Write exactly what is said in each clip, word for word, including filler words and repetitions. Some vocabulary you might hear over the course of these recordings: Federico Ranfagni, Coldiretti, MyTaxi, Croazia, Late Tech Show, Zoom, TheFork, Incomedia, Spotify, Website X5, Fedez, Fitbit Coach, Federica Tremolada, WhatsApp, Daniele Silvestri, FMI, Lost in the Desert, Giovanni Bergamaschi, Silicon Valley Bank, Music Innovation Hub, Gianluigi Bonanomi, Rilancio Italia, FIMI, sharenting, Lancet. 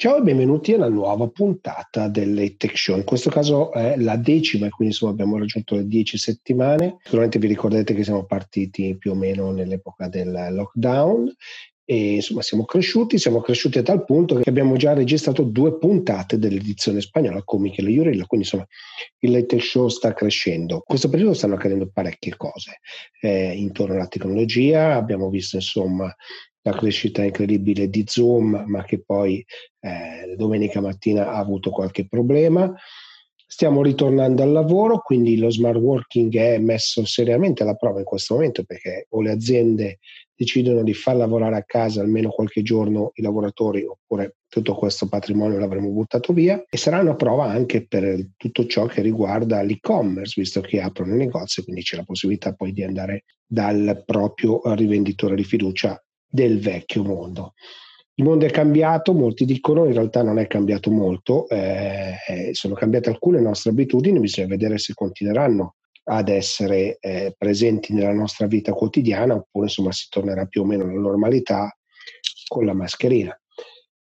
Ciao e benvenuti alla nuova puntata del Late Tech Show. In questo caso è la decima, quindi insomma abbiamo raggiunto le dieci settimane. Sicuramente vi ricordate che siamo partiti più o meno nell'epoca del lockdown e insomma siamo cresciuti, siamo cresciuti a tal punto che abbiamo già registrato due puntate dell'edizione spagnola con Michele Iurilla, quindi insomma il Late Tech Show sta crescendo. In questo periodo stanno accadendo parecchie cose eh, intorno alla tecnologia, abbiamo visto insomma la crescita incredibile di Zoom, ma che poi eh, domenica mattina ha avuto qualche problema. Stiamo ritornando al lavoro, quindi lo smart working è messo seriamente alla prova in questo momento, perché o le aziende decidono di far lavorare a casa almeno qualche giorno i lavoratori, oppure tutto questo patrimonio l'avremo buttato via, e sarà una prova anche per tutto ciò che riguarda l'e-commerce, visto che aprono i negozi, quindi c'è la possibilità poi di andare dal proprio rivenditore di fiducia del vecchio mondo. Il mondo è cambiato, molti dicono, in realtà non è cambiato molto, eh, sono cambiate alcune nostre abitudini, bisogna vedere se continueranno ad essere eh, presenti nella nostra vita quotidiana, oppure insomma si tornerà più o meno alla normalità con la mascherina.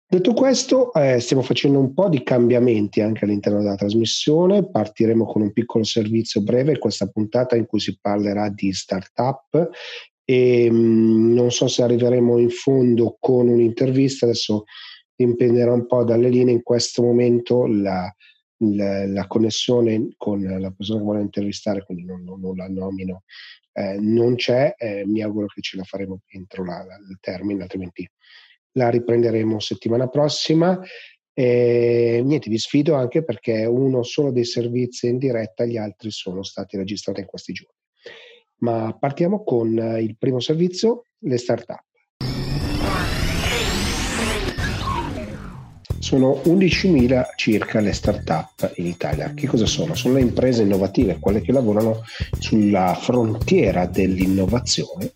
Detto questo, eh, stiamo facendo un po' di cambiamenti anche all'interno della trasmissione. Partiremo con un piccolo servizio breve, questa puntata in cui si parlerà di startup, e mh, non so se arriveremo in fondo con un'intervista. Adesso dipenderà un po' dalle linee. In questo momento la, la, la connessione con la persona che vuole intervistare, quindi non, non, non la nomino, eh, non c'è, eh, mi auguro che ce la faremo entro la, la, il termine, altrimenti la riprenderemo settimana prossima. E niente, vi sfido anche perché uno solo dei servizi in diretta, gli altri sono stati registrati in questi giorni. Ma partiamo con il primo servizio, le startup. Sono undicimila circa le startup in Italia. Che cosa sono? Sono le imprese innovative, quelle che lavorano sulla frontiera dell'innovazione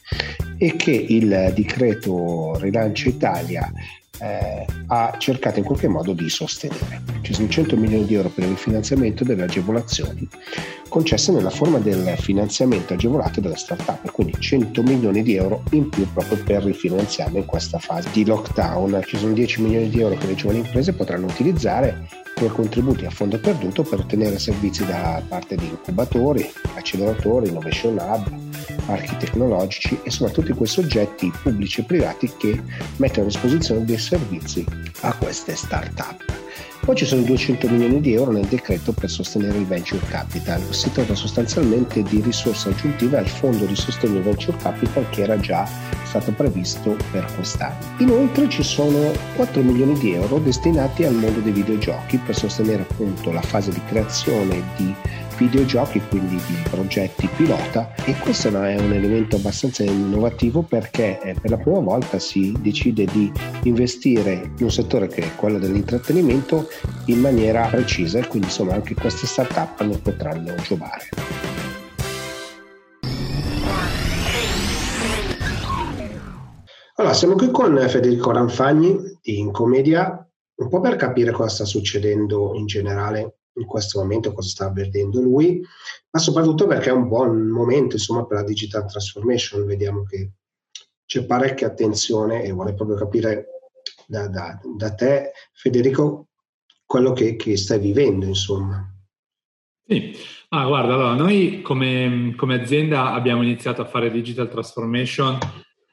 e che il decreto Rilancio Italia Eh, ha cercato in qualche modo di sostenere. Ci sono cento milioni di euro per il finanziamento delle agevolazioni concesse nella forma del finanziamento agevolato della startup, quindi cento milioni di euro in più proprio per rifinanziarlo in questa fase di lockdown. Ci sono dieci milioni di euro che le giovani imprese potranno utilizzare come contributi a fondo perduto per ottenere servizi da parte di incubatori, acceleratori, innovation hub, parchi tecnologici e soprattutto quei soggetti pubblici e privati che mettono a disposizione dei servizi a queste start-up. Poi ci sono duecento milioni di euro nel decreto per sostenere il venture capital. Si tratta sostanzialmente di risorse aggiuntive al fondo di sostegno venture capital che era già stato previsto per quest'anno. Inoltre ci sono quattro milioni di euro destinati al mondo dei videogiochi per sostenere appunto la fase di creazione di videogiochi, quindi di progetti pilota, e questo è un elemento abbastanza innovativo perché per la prima volta si decide di investire in un settore che è quello dell'intrattenimento in maniera precisa, e quindi insomma anche queste startup ne potranno giovare. Allora, siamo qui con Federico Ranfagni di Incomedia, un po' per capire cosa sta succedendo in generale in questo momento, cosa sta avvenendo lui, ma soprattutto perché è un buon momento insomma per la digital transformation. Vediamo che c'è parecchia attenzione e vorrei proprio capire da, da, da te, Federico, quello che, che stai vivendo insomma. Sì, ah, guarda, allora noi come, come azienda abbiamo iniziato a fare digital transformation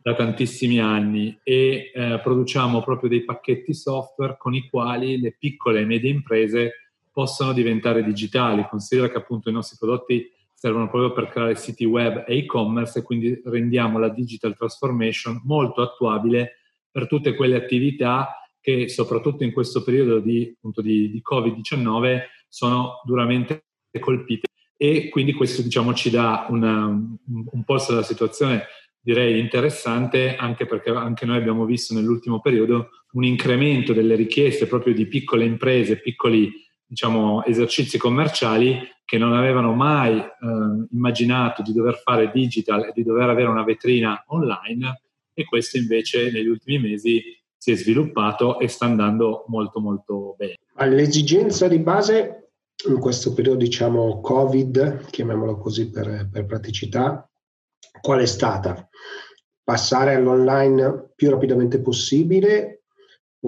da tantissimi anni e eh, produciamo proprio dei pacchetti software con i quali le piccole e medie imprese possono diventare digitali. Considera che appunto i nostri prodotti servono proprio per creare siti web e e-commerce, e quindi rendiamo la digital transformation molto attuabile per tutte quelle attività che soprattutto in questo periodo di, appunto, di, di covid diciannove sono duramente colpite, e quindi questo diciamo ci dà una, un polso della situazione, direi interessante, anche perché anche noi abbiamo visto nell'ultimo periodo un incremento delle richieste proprio di piccole imprese, piccoli diciamo esercizi commerciali che non avevano mai eh, immaginato di dover fare digital e di dover avere una vetrina online, e questo invece negli ultimi mesi si è sviluppato e sta andando molto molto bene. All'esigenza di base in questo periodo diciamo Covid, chiamiamolo così per, per praticità, qual è stata? Passare all'online più rapidamente possibile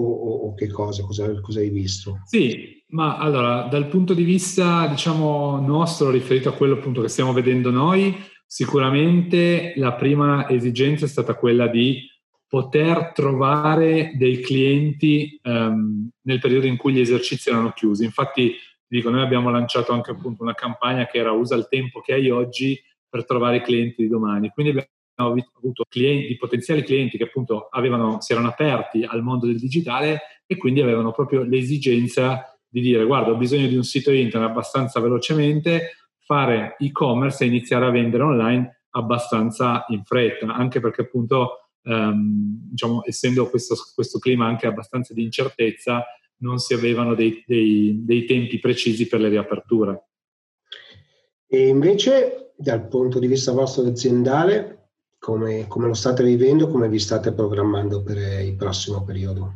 o, o, o che cosa? cosa? Cosa hai visto? Sì, ma allora, dal punto di vista, diciamo, nostro, riferito a quello appunto che stiamo vedendo noi, sicuramente la prima esigenza è stata quella di poter trovare dei clienti um, nel periodo in cui gli esercizi erano chiusi. Infatti, dico, noi abbiamo lanciato anche appunto una campagna che era usa il tempo che hai oggi per trovare i clienti di domani. Quindi abbiamo avuto clienti, potenziali clienti che appunto avevano, si erano aperti al mondo del digitale e quindi avevano proprio l'esigenza di dire: guarda, ho bisogno di un sito internet abbastanza velocemente, fare e-commerce e iniziare a vendere online abbastanza in fretta, anche perché appunto Um, diciamo, essendo questo, questo clima anche abbastanza di incertezza, non si avevano dei, dei, dei tempi precisi per le riaperture. E invece, dal punto di vista vostro aziendale, come, come lo state vivendo, come vi state programmando per il prossimo periodo?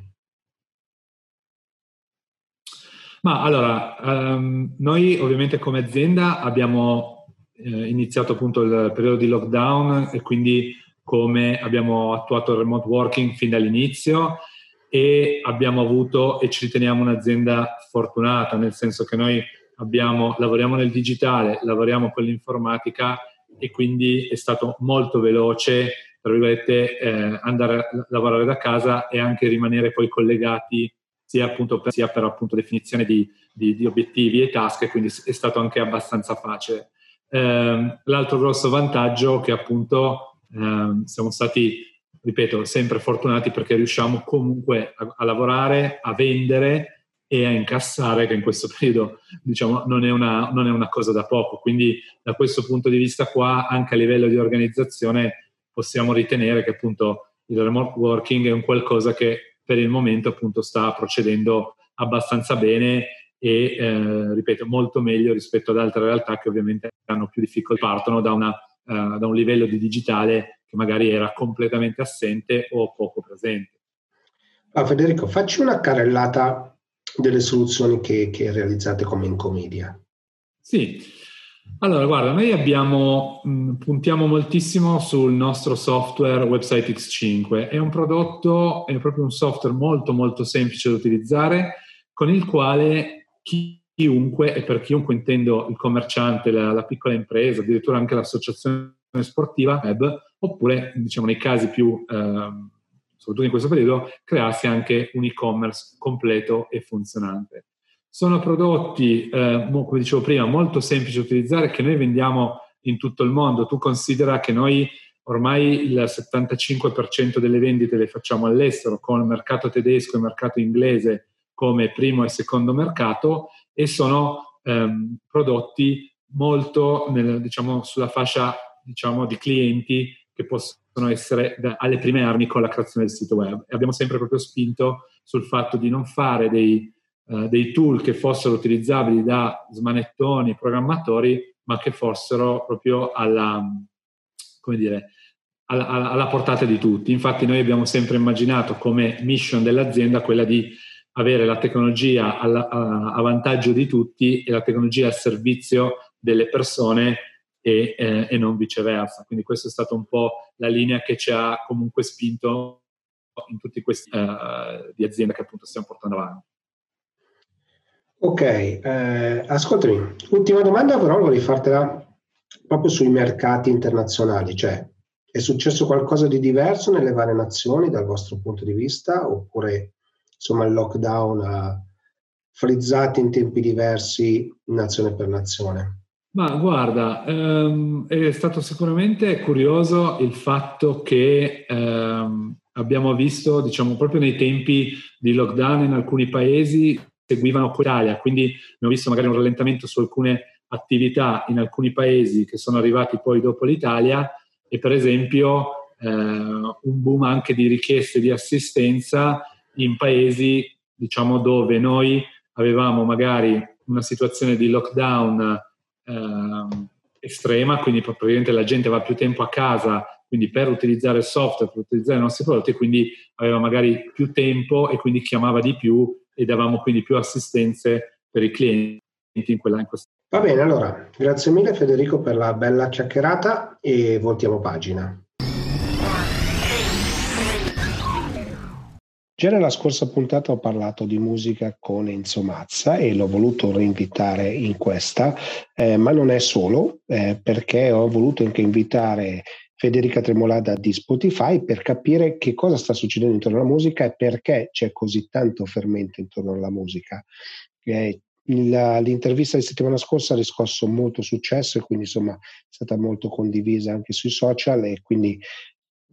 Ma allora, um, noi ovviamente come azienda abbiamo eh, iniziato appunto il periodo di lockdown e quindi come abbiamo attuato il remote working fin dall'inizio e abbiamo avuto e ci riteniamo un'azienda fortunata, nel senso che noi abbiamo, lavoriamo nel digitale, lavoriamo con l'informatica e quindi è stato molto veloce, tra virgolette, eh, andare a lavorare da casa e anche rimanere poi collegati sia, appunto per, sia per appunto definizione di, di, di obiettivi e task, quindi è stato anche abbastanza facile. Eh, l'altro grosso vantaggio che appunto Um, siamo stati, ripeto, sempre fortunati perché riusciamo comunque a, a lavorare, a vendere e a incassare, che in questo periodo, diciamo, non è una, non è una cosa da poco. Quindi da questo punto di vista qua, anche a livello di organizzazione, possiamo ritenere che appunto il remote working è un qualcosa che per il momento appunto sta procedendo abbastanza bene e, eh, ripeto, molto meglio rispetto ad altre realtà che ovviamente hanno più difficoltà, partono da una Uh, da un livello di digitale che magari era completamente assente o poco presente. Ah, Federico, facci una carrellata delle soluzioni che, che realizzate come Incomedia. Sì, allora guarda, noi abbiamo, mh, puntiamo moltissimo sul nostro software Website X cinque, è un prodotto, è proprio un software molto molto semplice da utilizzare, con il quale chi chiunque, e per chiunque intendo il commerciante, la, la piccola impresa, addirittura anche l'associazione sportiva web, oppure diciamo nei casi più, eh, soprattutto in questo periodo, crearsi anche un e-commerce completo e funzionante. Sono prodotti, eh, come dicevo prima, molto semplici da utilizzare, che noi vendiamo in tutto il mondo. Tu considera che noi ormai il settantacinque per cento delle vendite le facciamo all'estero, con il mercato tedesco e il mercato inglese come primo e secondo mercato, e sono ehm, prodotti molto nel, diciamo, sulla fascia, diciamo, di clienti che possono essere da, alle prime armi con la creazione del sito web. E abbiamo sempre proprio spinto sul fatto di non fare dei, eh, dei tool che fossero utilizzabili da smanettoni, programmatori, ma che fossero proprio alla, come dire, alla, alla, alla portata di tutti. Infatti noi abbiamo sempre immaginato come mission dell'azienda quella di avere la tecnologia a vantaggio di tutti e la tecnologia a servizio delle persone e, eh, e non viceversa. Quindi questa è stata un po' la linea che ci ha comunque spinto in tutti questi eh, di azienda che appunto stiamo portando avanti. Ok, eh, ascoltami, ultima domanda però vorrei fartela proprio sui mercati internazionali, cioè è successo qualcosa di diverso nelle varie nazioni dal vostro punto di vista oppure insomma il lockdown ha frizzato in tempi diversi nazione per nazione? Ma guarda, ehm, è stato sicuramente curioso il fatto che ehm, abbiamo visto, diciamo, proprio nei tempi di lockdown in alcuni paesi seguivano l'Italia, quindi abbiamo visto magari un rallentamento su alcune attività in alcuni paesi che sono arrivati poi dopo l'Italia e per esempio eh, un boom anche di richieste di assistenza in paesi, diciamo, dove noi avevamo magari una situazione di lockdown eh, estrema, quindi probabilmente la gente aveva più tempo a casa, quindi per utilizzare il software, per utilizzare i nostri prodotti, quindi aveva magari più tempo e quindi chiamava di più e davamo quindi più assistenze per i clienti in quella in questa. Va bene, allora, grazie mille Federico per la bella chiacchierata e voltiamo pagina. Già nella scorsa puntata ho parlato di musica con Enzo Mazza e l'ho voluto reinvitare in questa, eh, ma non è solo, eh, perché ho voluto anche invitare Federica Tremolada di Spotify per capire che cosa sta succedendo intorno alla musica e perché c'è così tanto fermento intorno alla musica. Eh, La, l'intervista di settimana scorsa ha riscosso molto successo e quindi insomma è stata molto condivisa anche sui social, e quindi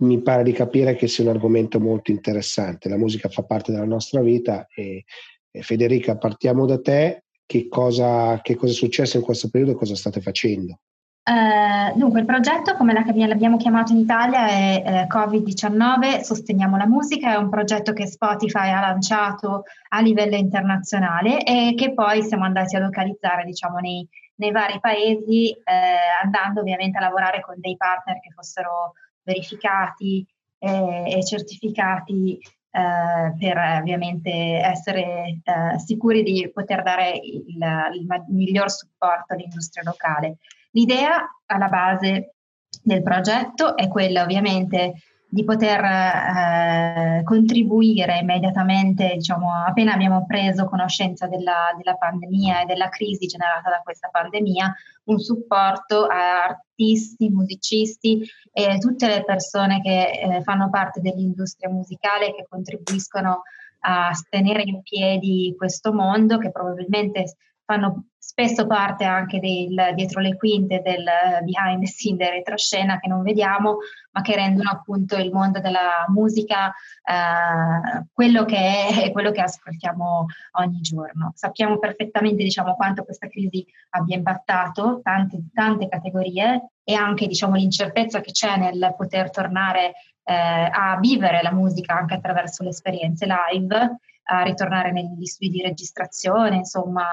mi pare di capire che sia un argomento molto interessante. La musica fa parte della nostra vita e, e Federica, partiamo da te. Che cosa, che cosa è successo in questo periodo e cosa state facendo? Uh, dunque il progetto, come l'abbiamo chiamato in Italia, è uh, covid diciannove Sosteniamo la musica. È un progetto che Spotify ha lanciato a livello internazionale e che poi siamo andati a localizzare, diciamo, nei, nei vari paesi, uh, andando ovviamente a lavorare con dei partner che fossero verificati e, e certificati uh, per ovviamente essere uh, sicuri di poter dare il, il miglior supporto all'industria locale. L'idea alla base del progetto è quella ovviamente di poter eh, contribuire immediatamente, diciamo, appena abbiamo preso conoscenza della, della pandemia e della crisi generata da questa pandemia, un supporto a artisti, musicisti e tutte le persone che eh, fanno parte dell'industria musicale, che contribuiscono a tenere in piedi questo mondo, che probabilmente fanno spesso parte anche del dietro le quinte, del behind the scene, del retroscena che non vediamo, ma che rendono appunto il mondo della musica eh, quello che è e quello che ascoltiamo ogni giorno. Sappiamo perfettamente, diciamo, quanto questa crisi abbia impattato tante, tante categorie e anche, diciamo, l'incertezza che c'è nel poter tornare eh, a vivere la musica anche attraverso le esperienze live, a ritornare negli studi di registrazione, insomma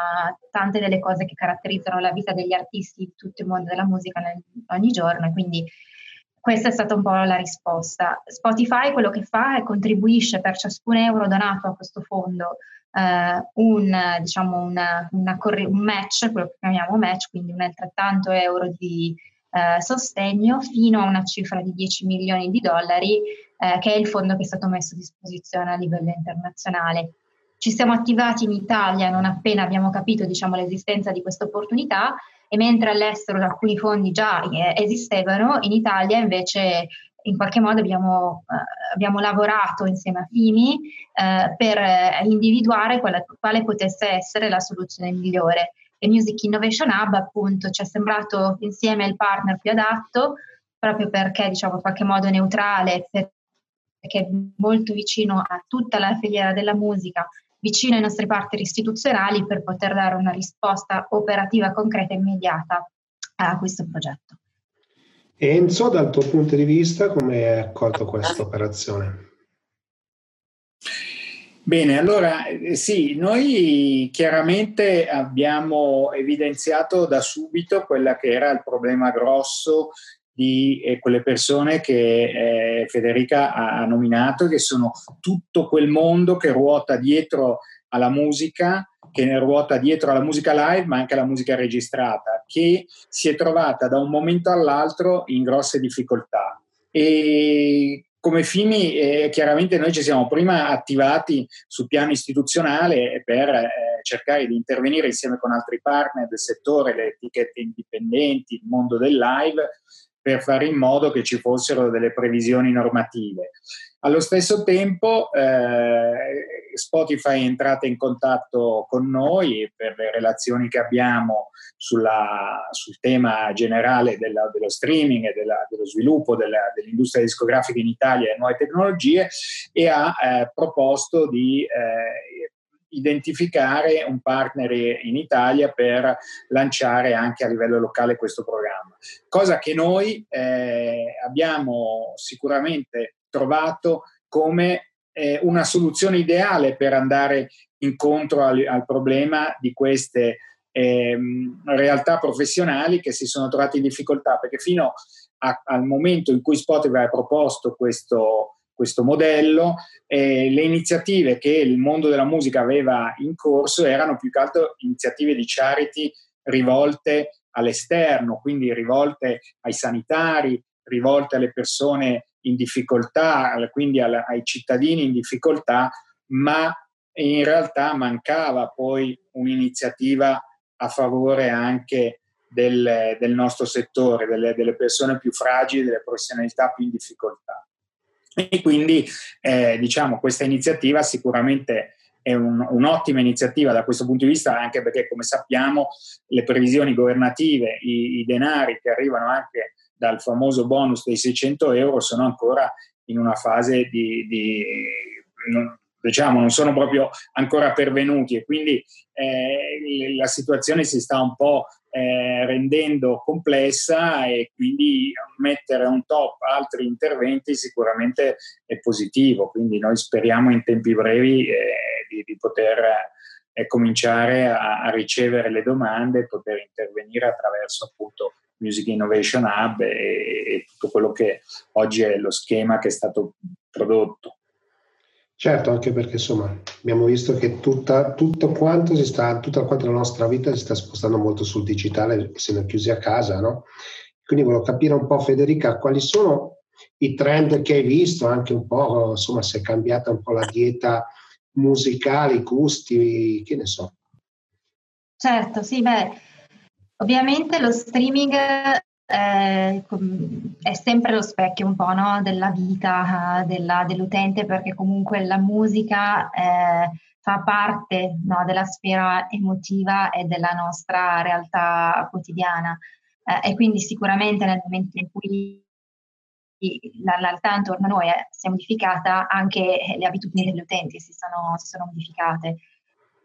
tante delle cose che caratterizzano la vita degli artisti di tutto il mondo della musica nel, ogni giorno, e quindi questa è stata un po' la risposta. Spotify quello che fa è contribuisce per ciascun euro donato a questo fondo eh, un, diciamo una, una corri- un match, quello che chiamiamo match, quindi un altrettanto euro di eh, sostegno fino a una cifra di dieci milioni di dollari, Eh, che è il fondo che è stato messo a disposizione a livello internazionale. Ci siamo attivati in Italia non appena abbiamo capito, diciamo, l'esistenza di questa opportunità, e mentre all'estero alcuni fondi già eh, esistevano, in Italia invece in qualche modo abbiamo, eh, abbiamo lavorato insieme a F M I eh, per eh, individuare quale, quale potesse essere la soluzione migliore. E Music Innovation Hub appunto ci è sembrato insieme il partner più adatto, proprio perché, diciamo, in qualche modo neutrale, per che è molto vicino a tutta la filiera della musica, vicino ai nostri partner istituzionali, per poter dare una risposta operativa, concreta e immediata a questo progetto. Enzo, dal tuo punto di vista, come hai accolto questa operazione? Bene, allora sì, noi chiaramente abbiamo evidenziato da subito quella che era il problema grosso di quelle persone che eh, Federica ha nominato, che sono tutto quel mondo che ruota dietro alla musica, che ne ruota dietro alla musica live, ma anche alla musica registrata, che si è trovata da un momento all'altro in grosse difficoltà. E come F I M I eh, chiaramente noi ci siamo prima attivati sul piano istituzionale per eh, cercare di intervenire insieme con altri partner del settore, le etichette indipendenti, il mondo del live, per fare in modo che ci fossero delle previsioni normative. Allo stesso tempo eh, Spotify è entrata in contatto con noi e per le relazioni che abbiamo sulla, sul tema generale della, dello streaming e della, dello sviluppo della, dell'industria discografica in Italia e nuove tecnologie, e ha eh, proposto di eh, identificare un partner in Italia per lanciare anche a livello locale questo programma, cosa che noi eh, abbiamo sicuramente trovato come eh, una soluzione ideale per andare incontro al, al problema di queste eh, realtà professionali che si sono trovate in difficoltà, perché fino a, al momento in cui Spotify ha proposto questo questo modello, eh, le iniziative che il mondo della musica aveva in corso erano più che altro iniziative di charity rivolte all'esterno, quindi rivolte ai sanitari, rivolte alle persone in difficoltà, quindi alla, ai cittadini in difficoltà, ma in realtà mancava poi un'iniziativa a favore anche del, del nostro settore, delle, delle persone più fragili, delle professionalità più in difficoltà. E quindi eh, diciamo questa iniziativa sicuramente è un, un'ottima iniziativa da questo punto di vista, anche perché, come sappiamo, le previsioni governative, i, i denari che arrivano anche dal famoso bonus dei seicento euro sono ancora in una fase di, di non, diciamo non sono proprio ancora pervenuti, e quindi eh, la situazione si sta un po' eh, rendendo complessa, e quindi mettere un top altri interventi sicuramente è positivo. Quindi noi speriamo in tempi brevi eh, di, di poter eh, cominciare a, a ricevere le domande e poter intervenire attraverso appunto Music Innovation Hub e, e tutto quello che oggi è lo schema che è stato prodotto. Certo, anche perché insomma abbiamo visto che tutta, tutto quanto si sta, tutta quanta la nostra vita si sta spostando molto sul digitale, essendo chiusi a casa, no? Quindi volevo capire un po', Federica, quali sono i trend che hai visto, anche un po', insomma, se è cambiata un po' la dieta musicale, i gusti, che ne so. Certo, sì, beh, ovviamente lo streaming è, è sempre lo specchio un po', no, della vita della, dell'utente, perché comunque la musica eh, fa parte, no, della sfera emotiva e della nostra realtà quotidiana. Eh, e quindi sicuramente nel momento in cui la realtà intorno a noi si è modificata, anche le abitudini degli utenti si sono, si sono modificate.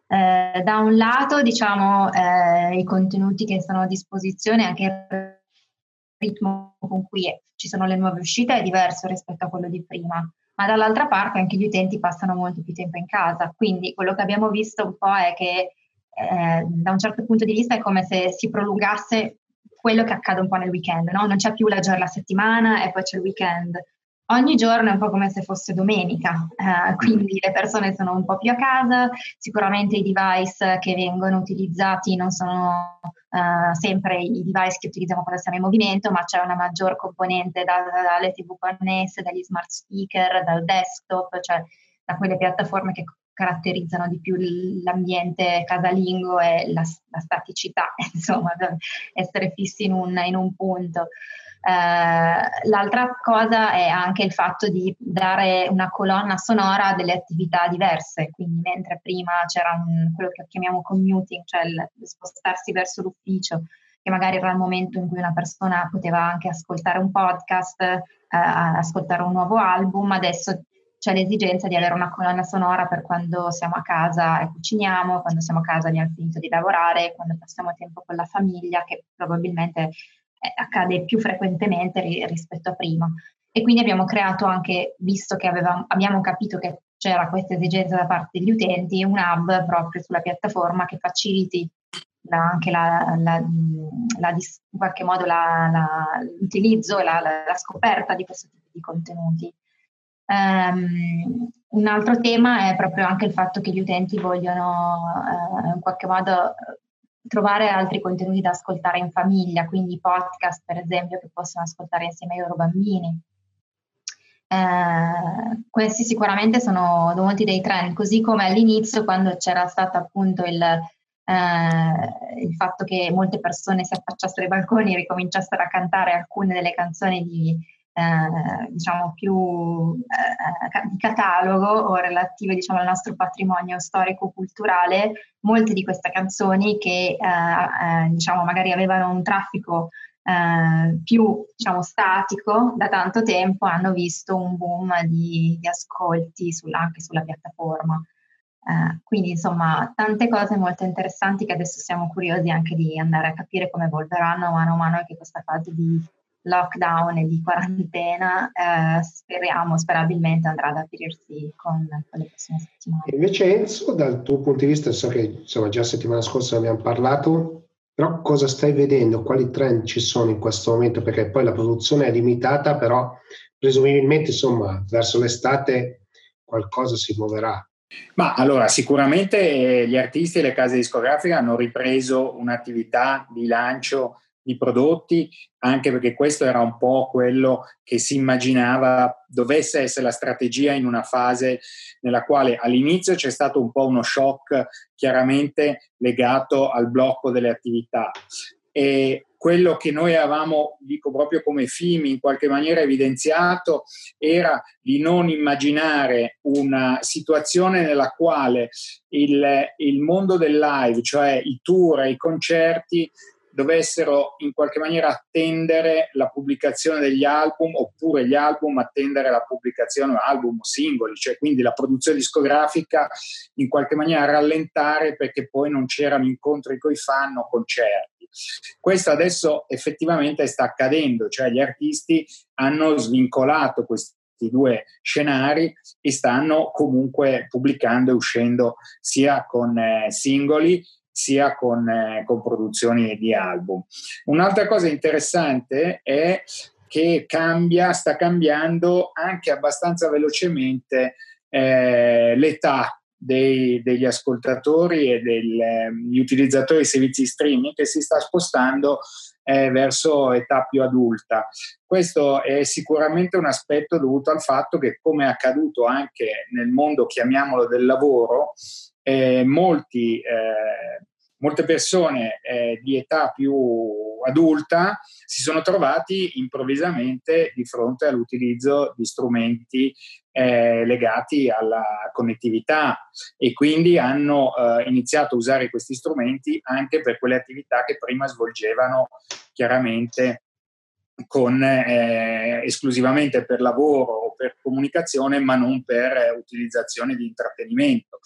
Eh, da un lato, diciamo, eh, i contenuti che sono a disposizione, anche il ritmo con cui è, ci sono le nuove uscite è diverso rispetto a quello di prima, ma dall'altra parte anche gli utenti passano molto più tempo in casa, quindi quello che abbiamo visto un po' è che eh, da un certo punto di vista è come se si prolungasse quello che accade un po' nel weekend, no? Non c'è più la giornata, la settimana, e poi c'è il weekend. Ogni giorno è un po' come se fosse domenica, eh, quindi le persone sono un po' più a casa, sicuramente i device che vengono utilizzati non sono eh, sempre i device che utilizziamo quando siamo in movimento, ma c'è una maggior componente da, dalle tivù connesse, dagli smart speaker, dal desktop, cioè da quelle piattaforme che caratterizzano di più l'ambiente casalingo e la, la staticità, insomma, essere fissi in un, in un punto. Uh, l'altra cosa è anche il fatto di dare una colonna sonora a delle attività diverse, quindi mentre prima c'era un, quello che chiamiamo commuting, cioè il, il spostarsi verso l'ufficio, che magari era il momento in cui una persona poteva anche ascoltare un podcast, uh, ascoltare un nuovo album, adesso c'è l'esigenza di avere una colonna sonora per quando siamo a casa e cuciniamo, quando siamo a casa abbiamo finito di lavorare, quando passiamo tempo con la famiglia, che probabilmente accade più frequentemente rispetto a prima. E quindi abbiamo creato anche, visto che avevamo, abbiamo capito che c'era questa esigenza da parte degli utenti, un hub proprio sulla piattaforma che faciliti la, anche la, la, la, in qualche modo la, la, l'utilizzo e la, la, la scoperta di questo tipo di contenuti. Um, un altro tema è proprio anche il fatto che gli utenti vogliono uh, in qualche modo trovare altri contenuti da ascoltare in famiglia, quindi podcast per esempio che possono ascoltare insieme ai loro bambini. Eh, questi sicuramente sono molti dei trend, così come all'inizio quando c'era stato appunto il, eh, il fatto che molte persone si affacciassero ai balconi e ricominciassero a cantare alcune delle canzoni di, eh, diciamo più eh, di catalogo o relative, diciamo, al nostro patrimonio storico-culturale. Molte di queste canzoni che eh, eh, diciamo magari avevano un traffico eh, più, diciamo, statico da tanto tempo, hanno visto un boom di, di ascolti sulla, anche sulla piattaforma. Eh, quindi insomma tante cose molto interessanti che adesso siamo curiosi anche di andare a capire come evolveranno mano a mano che questa fase di lockdown e di quarantena eh, speriamo, sperabilmente andrà ad aprirsi con, con le prossime settimane. E invece Enzo, dal tuo punto di vista, so che insomma già settimana scorsa ne abbiamo parlato, però cosa stai vedendo? Quali trend ci sono in questo momento? Perché poi la produzione è limitata, però presumibilmente insomma verso l'estate qualcosa si muoverà. Ma allora sicuramente gli artisti e le case discografiche hanno ripreso un'attività di lancio i prodotti, anche perché questo era un po' quello che si immaginava dovesse essere la strategia in una fase nella quale all'inizio c'è stato un po' uno shock chiaramente legato al blocco delle attività. E quello che noi avevamo, dico proprio come F I M I, in qualche maniera evidenziato, era di non immaginare una situazione nella quale il, il mondo del live, cioè i tour e i concerti, dovessero in qualche maniera attendere la pubblicazione degli album, oppure gli album attendere la pubblicazione album o singoli, cioè quindi la produzione discografica in qualche maniera rallentare perché poi non c'erano incontri coi fan o concerti. Questo adesso effettivamente sta accadendo, cioè gli artisti hanno svincolato questi due scenari e stanno comunque pubblicando e uscendo sia con eh, singoli sia con, eh, con produzioni di album. Un'altra cosa interessante è che cambia, sta cambiando anche abbastanza velocemente eh, l'età dei, degli ascoltatori e degli eh, utilizzatori dei servizi streaming, che si sta spostando eh, verso età più adulta. Questo è sicuramente un aspetto dovuto al fatto che, come è accaduto anche nel mondo, chiamiamolo, del lavoro, Eh, molti, eh, molte persone eh, di età più adulta si sono trovati improvvisamente di fronte all'utilizzo di strumenti eh, legati alla connettività, e quindi hanno eh, iniziato a usare questi strumenti anche per quelle attività che prima svolgevano chiaramente con, eh, esclusivamente per lavoro o per comunicazione, ma non per eh, utilizzazione di intrattenimento.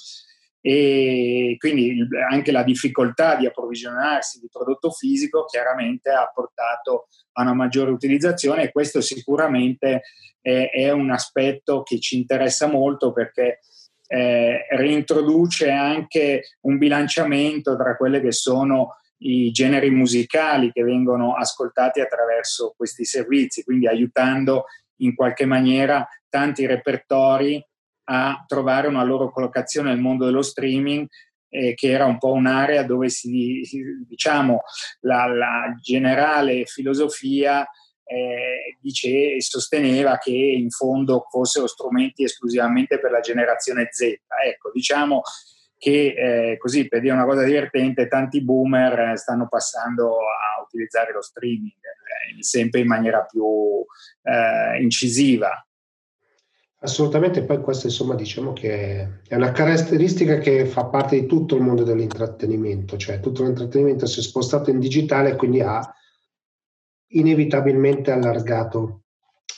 E quindi anche la difficoltà di approvvigionarsi di prodotto fisico chiaramente ha portato a una maggiore utilizzazione, e questo sicuramente è, è un aspetto che ci interessa molto, perché eh, reintroduce anche un bilanciamento tra quelle che sono i generi musicali che vengono ascoltati attraverso questi servizi, quindi aiutando in qualche maniera tanti repertori a trovare una loro collocazione nel mondo dello streaming, eh, che era un po' un'area dove si, diciamo, la, la generale filosofia eh, dice e sosteneva che in fondo fossero strumenti esclusivamente per la generazione Z. Ecco, diciamo che eh, così, per dire una cosa divertente, tanti boomer stanno passando a utilizzare lo streaming eh, sempre in maniera più eh, incisiva. Assolutamente, poi questo, insomma, diciamo che è una caratteristica che fa parte di tutto il mondo dell'intrattenimento, cioè tutto l'intrattenimento si è spostato in digitale e quindi ha inevitabilmente allargato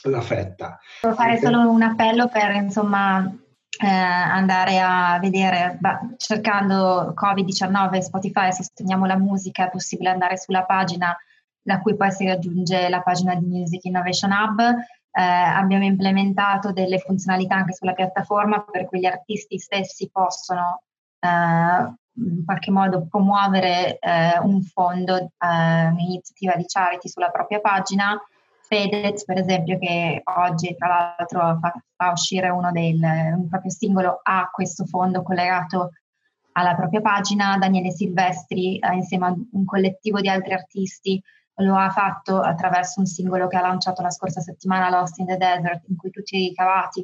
la fretta. Devo fare solo un appello per, insomma, eh, andare a vedere, beh, cercando covid diciannove Spotify Sosteniamo la musica, è possibile andare sulla pagina, da cui poi si raggiunge la pagina di Music Innovation Hub. Eh, abbiamo implementato delle funzionalità anche sulla piattaforma, per cui gli artisti stessi possono eh, in qualche modo promuovere eh, un fondo, eh, un'iniziativa di charity sulla propria pagina. Fedez, per esempio, che oggi tra l'altro fa, fa uscire uno del, un proprio singolo, ha questo fondo collegato alla propria pagina. Daniele Silvestri eh, insieme a un collettivo di altri artisti lo ha fatto attraverso un singolo che ha lanciato la scorsa settimana, Lost in the Desert, in cui tutti i ricavati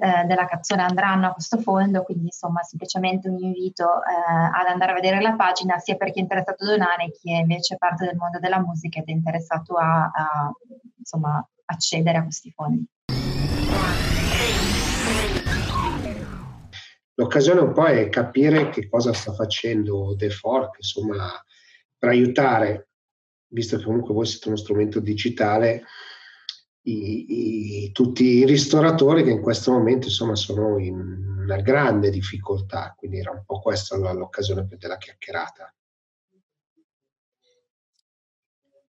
eh, della canzone andranno a questo fondo. Quindi, insomma, semplicemente un invito eh, ad andare a vedere la pagina, sia per chi è interessato a donare, chi è invece parte del mondo della musica ed è interessato a, a insomma, accedere a questi fondi. L'occasione un po' è capire che cosa sta facendo TheFork, insomma, per aiutare, visto che comunque voi siete uno strumento digitale, i, i, tutti i ristoratori che in questo momento, insomma, sono in una grande difficoltà. Quindi era un po' questa l'occasione per della chiacchierata.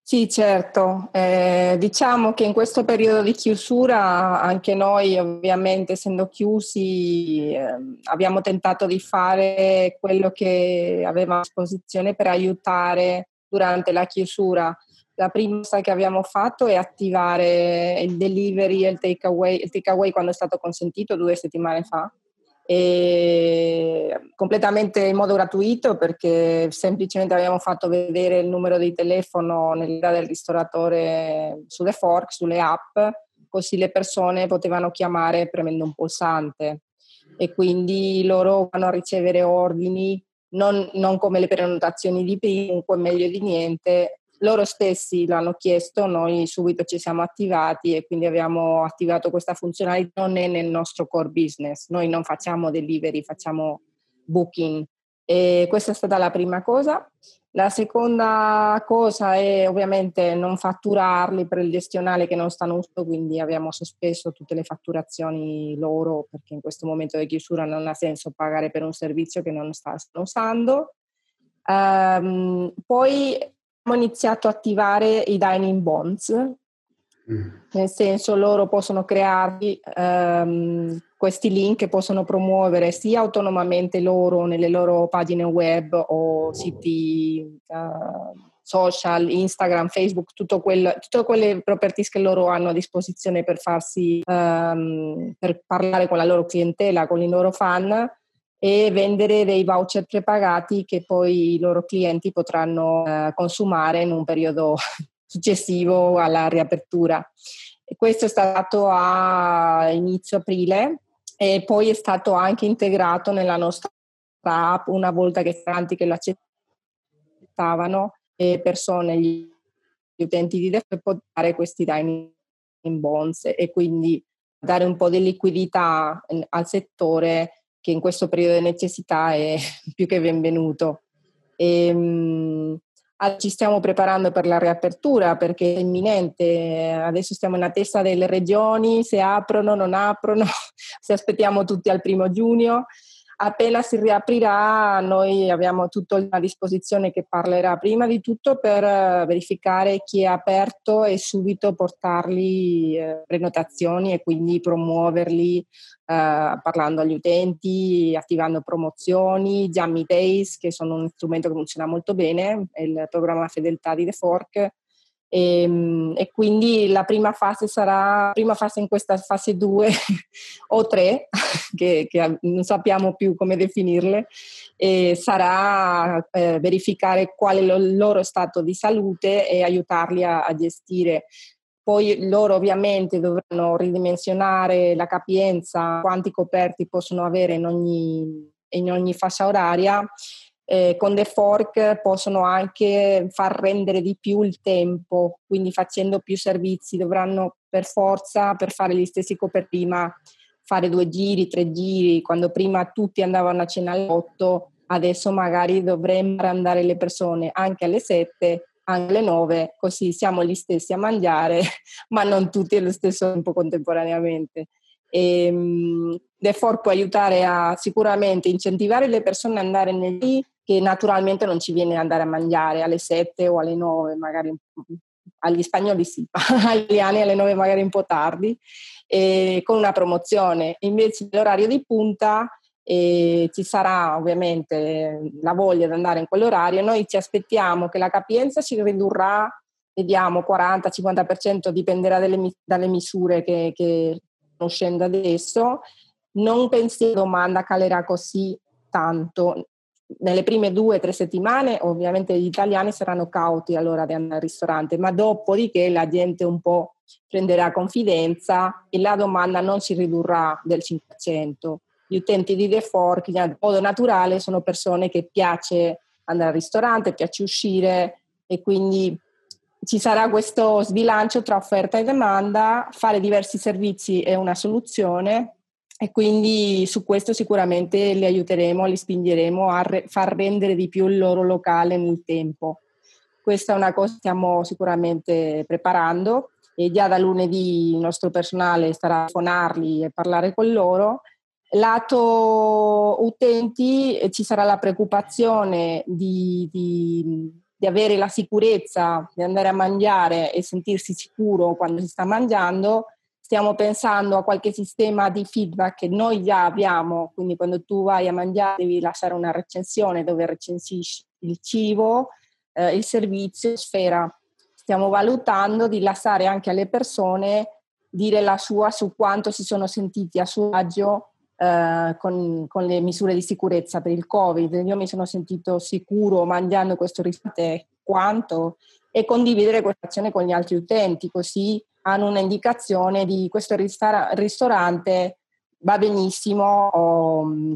Sì, certo. Eh, diciamo che in questo periodo di chiusura anche noi, ovviamente, essendo chiusi, eh, abbiamo tentato di fare quello che avevamo a disposizione per aiutare durante la chiusura. La prima cosa che abbiamo fatto è attivare il delivery e il takeaway, il takeaway quando è stato consentito due settimane fa, e completamente in modo gratuito, perché semplicemente abbiamo fatto vedere il numero di telefono nell'area del ristoratore su TheFork, sulle app, così le persone potevano chiamare premendo un pulsante e quindi loro vanno a ricevere ordini, non, non come le prenotazioni di prima, comunque meglio di niente. Loro stessi l'hanno chiesto, noi subito ci siamo attivati e quindi abbiamo attivato questa funzionalità. Non è nel nostro core business, noi non facciamo delivery, facciamo booking, e questa è stata la prima cosa. La seconda cosa è ovviamente non fatturarli per il gestionale che non stanno usando, quindi abbiamo sospeso tutte le fatturazioni loro, perché in questo momento di chiusura non ha senso pagare per un servizio che non stanno usando. Um, poi abbiamo iniziato a attivare i dining bonds, mm. nel senso loro possono crearli um, questi link che possono promuovere sia autonomamente loro nelle loro pagine web o siti uh, social, Instagram, Facebook, tutto quello, tutte quelle properties che loro hanno a disposizione per farsi, um, per parlare con la loro clientela, con i loro fan, e vendere dei voucher prepagati che poi i loro clienti potranno uh, consumare in un periodo successivo alla riapertura. E questo è stato a inizio aprile e poi è stato anche integrato nella nostra app una volta che tanti che lo accettavano e persone, gli utenti di TheFork, per dare questi dining bonds e quindi dare un po' di liquidità al settore, che in questo periodo di necessità è più che benvenuto. E, um, ci stiamo preparando per la riapertura, perché è imminente, adesso stiamo in attesa delle regioni, se aprono, non aprono, se aspettiamo tutti al primo giugno. Appena si riaprirà noi abbiamo tutto a disposizione che parlerà prima di tutto per verificare chi è aperto e subito portarli eh, prenotazioni e quindi promuoverli eh, parlando agli utenti, attivando promozioni, Jammy Days, che sono un strumento che funziona molto bene, è il programma fedeltà di TheFork. E, e quindi la prima fase sarà, prima fase in questa fase due o tre, che, che non sappiamo più come definirle, e sarà eh, verificare qual è il loro stato di salute e aiutarli a, a gestire. Poi loro ovviamente dovranno ridimensionare la capienza, quanti coperti possono avere in ogni, in ogni fascia oraria. Eh, con TheFork possono anche far rendere di più il tempo, quindi facendo più servizi dovranno per forza, per fare gli stessi coperprima, fare due giri, tre giri, quando prima tutti andavano a cena alle otto, adesso magari dovremmo andare le persone anche alle sette, anche alle nove, così siamo gli stessi a mangiare, ma non tutti allo stesso tempo contemporaneamente. E, TheFork può aiutare a sicuramente incentivare le persone ad andare lì, che naturalmente non ci viene andare a mangiare alle sette o alle nove, magari agli spagnoli sì, agli italiani alle nove magari un po' tardi, e con una promozione. Invece l'orario di punta e ci sarà ovviamente la voglia di andare in quell'orario. Noi ci aspettiamo che la capienza si ridurrà, vediamo quaranta cinquanta per cento, dipenderà dalle, dalle misure che, che uscendo adesso. Non penso che la domanda calerà così tanto. Nelle prime due o tre settimane ovviamente gli italiani saranno cauti all'ora di andare al ristorante, ma dopodiché la gente un po' prenderà confidenza e la domanda non si ridurrà del cinque per cento. Gli utenti di TheFork in modo naturale sono persone che piace andare al ristorante, piace uscire, e quindi ci sarà questo sbilancio tra offerta e domanda. Fare diversi servizi è una soluzione e quindi su questo sicuramente li aiuteremo, li spingeremo a re- far rendere di più il loro locale nel tempo. Questa è una cosa che stiamo sicuramente preparando e già da lunedì il nostro personale starà a telefonarli e parlare con loro. Lato utenti ci sarà la preoccupazione di... di di avere la sicurezza di andare a mangiare e sentirsi sicuro quando si sta mangiando. Stiamo pensando a qualche sistema di feedback che noi già abbiamo, quindi quando tu vai a mangiare devi lasciare una recensione dove recensisci il cibo, eh, il servizio, sfera. Stiamo valutando di lasciare anche alle persone dire la sua su quanto si sono sentiti a suo agio eh, con, con le misure di sicurezza per il Covid. Io mi sono sentito sicuro mangiando questo ristorante, quanto, e condividere questa azione con gli altri utenti, così hanno un'indicazione di questo ristara- ristorante va benissimo, o, um,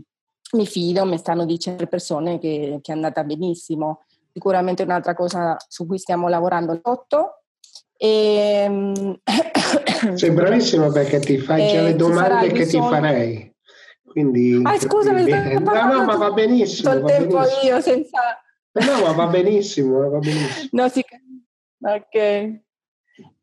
mi fido, mi stanno dicendo le persone che, che è andata benissimo. Sicuramente un'altra cosa su cui stiamo lavorando sotto. E... Sei bravissima perché ti fai già le domande che bisogno... ti farei. Quindi, ah, scusami, no, no, ma va benissimo. Tutto il tempo benissimo. Io senza... No, ma va benissimo, va benissimo. No, sì. Ok.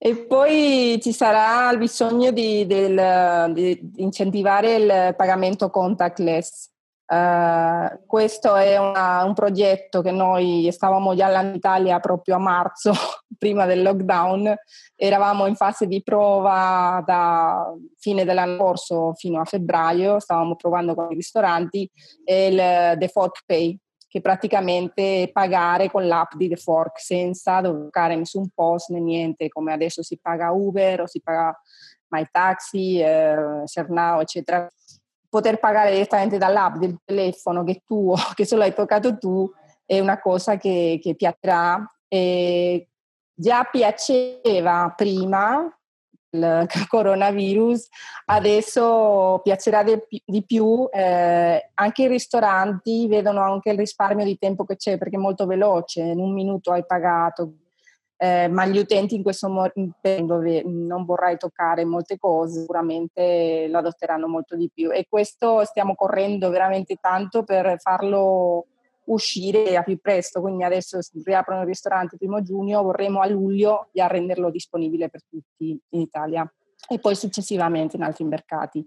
E poi ci sarà il bisogno di, del, di incentivare il pagamento contactless. Uh, questo è una, un progetto che noi stavamo già in Italia proprio a marzo, prima del lockdown. Eravamo in fase di prova da fine dell'anno scorso fino a febbraio, stavamo provando con i ristoranti, e il TheFork Pay, che praticamente è pagare con l'app di TheFork senza dover toccare nessun post né niente, come adesso si paga Uber o si paga MyTaxi, eh, SerNow, eccetera. Poter pagare direttamente dall'app del telefono che tu, che solo hai toccato tu, è una cosa che, che piacerà. E già piaceva prima il coronavirus, adesso piacerà de, di più. Eh, anche i ristoranti vedono anche il risparmio di tempo che c'è, perché è molto veloce, in un minuto hai pagato. Eh, ma gli utenti in questo momento non vorrai toccare molte cose, sicuramente lo adotteranno molto di più, e questo stiamo correndo veramente tanto per farlo uscire a più presto. Quindi adesso riaprono i ristoranti il primo giugno, vorremmo a luglio già renderlo disponibile per tutti in Italia e poi successivamente in altri mercati.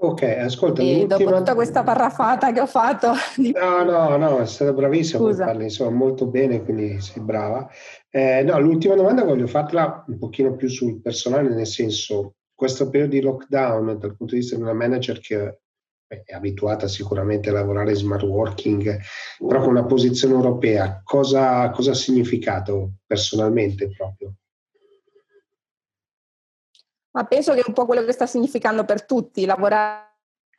Ok, ascolta. E dopo ultima... tutta questa parrafata che ho fatto... Di... No, no, no, è stata bravissima. Scusa. Parli, insomma, molto bene, quindi sei brava. Eh, no, l'ultima domanda voglio farla un pochino più sul personale, nel senso, questo periodo di lockdown, dal punto di vista di una manager che è abituata sicuramente a lavorare in smart working, però con una posizione europea, cosa, cosa ha significato personalmente proprio? Ma penso che è un po' quello che sta significando per tutti, lavorare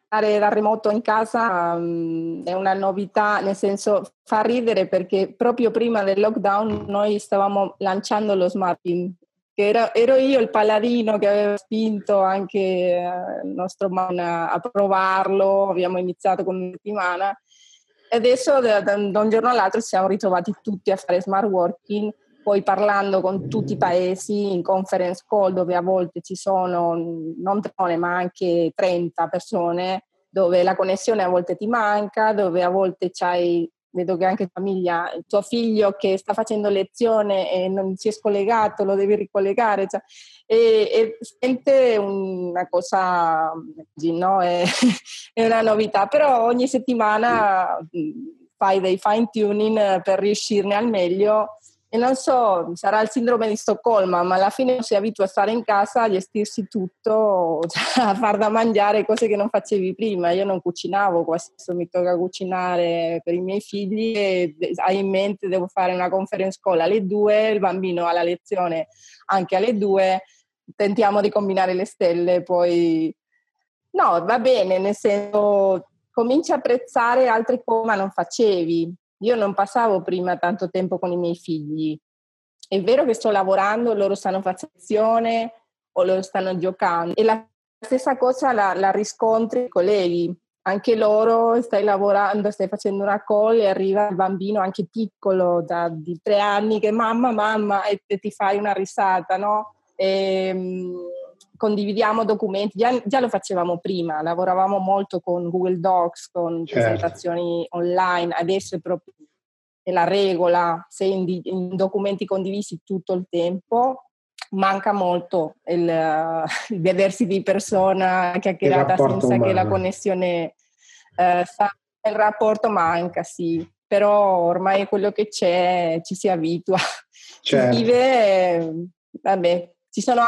da remoto in casa um, è una novità, nel senso, fa ridere perché proprio prima del lockdown noi stavamo lanciando lo smart working, che ero, ero io il paladino che aveva spinto anche eh, il nostro man a provarlo, abbiamo iniziato con una settimana e adesso da, da un giorno all'altro siamo ritrovati tutti a fare smart working. Poi parlando con tutti i paesi in conference call, dove a volte ci sono non tre ma anche trenta persone, dove la connessione a volte ti manca, dove a volte c'hai, vedo che anche famiglia, il tuo figlio che sta facendo lezione e non si è scollegato, lo devi ricollegare, cioè, e, e sente una cosa, no? è, è una novità, però ogni settimana fai dei fine tuning per riuscirne al meglio. E non so, sarà il sindrome di Stoccolma, ma alla fine si abitua a stare in casa, a gestirsi tutto, a far da mangiare cose che non facevi prima. Io non cucinavo, adesso mi tocca cucinare per i miei figli e hai in mente devo fare una conference call alle due, il bambino ha la lezione anche alle due, tentiamo di combinare le stelle, poi no, va bene, nel senso cominci a apprezzare altre cose ma non facevi. Io non passavo prima tanto tempo con i miei figli. È vero che sto lavorando, loro stanno facendo lezione o loro stanno giocando. E la stessa cosa la, la riscontri con i colleghi. Anche loro stai lavorando, stai facendo una call e arriva il bambino anche piccolo, da, di tre anni, che mamma, mamma, e, e ti fai una risata, no? E, mh, condividiamo documenti. Già, già lo facevamo prima, lavoravamo molto con Google Docs, con certo. presentazioni online. Adesso è proprio la regola, sei in, di, in documenti condivisi tutto il tempo. Manca molto il, uh, il vedersi di persona, chiacchierata senza umano. Che la connessione uh, sa, il rapporto manca, sì, però ormai quello che c'è, ci si abitua, certo. Si vive, eh, vabbè, ci sono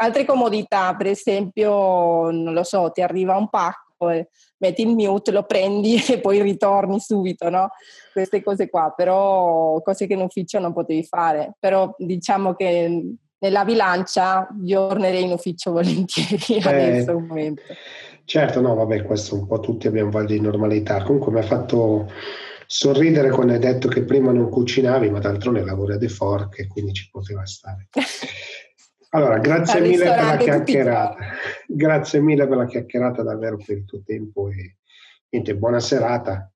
altre comodità, per esempio, non lo so, ti arriva un pacco, metti il mute, lo prendi e poi ritorni subito, no? Queste cose qua, però cose che in ufficio non potevi fare. Però diciamo che nella bilancia io tornerei in ufficio volentieri eh, adesso. Un momento. Certo, no, vabbè, questo un po' tutti abbiamo voglia di normalità. Comunque mi ha fatto sorridere quando hai detto che prima non cucinavi, ma d'altronde lavori a TheFork e quindi ci poteva stare. Allora, grazie mille per la chiacchierata. Grazie mille per la chiacchierata, davvero, per il tuo tempo e niente, buona serata.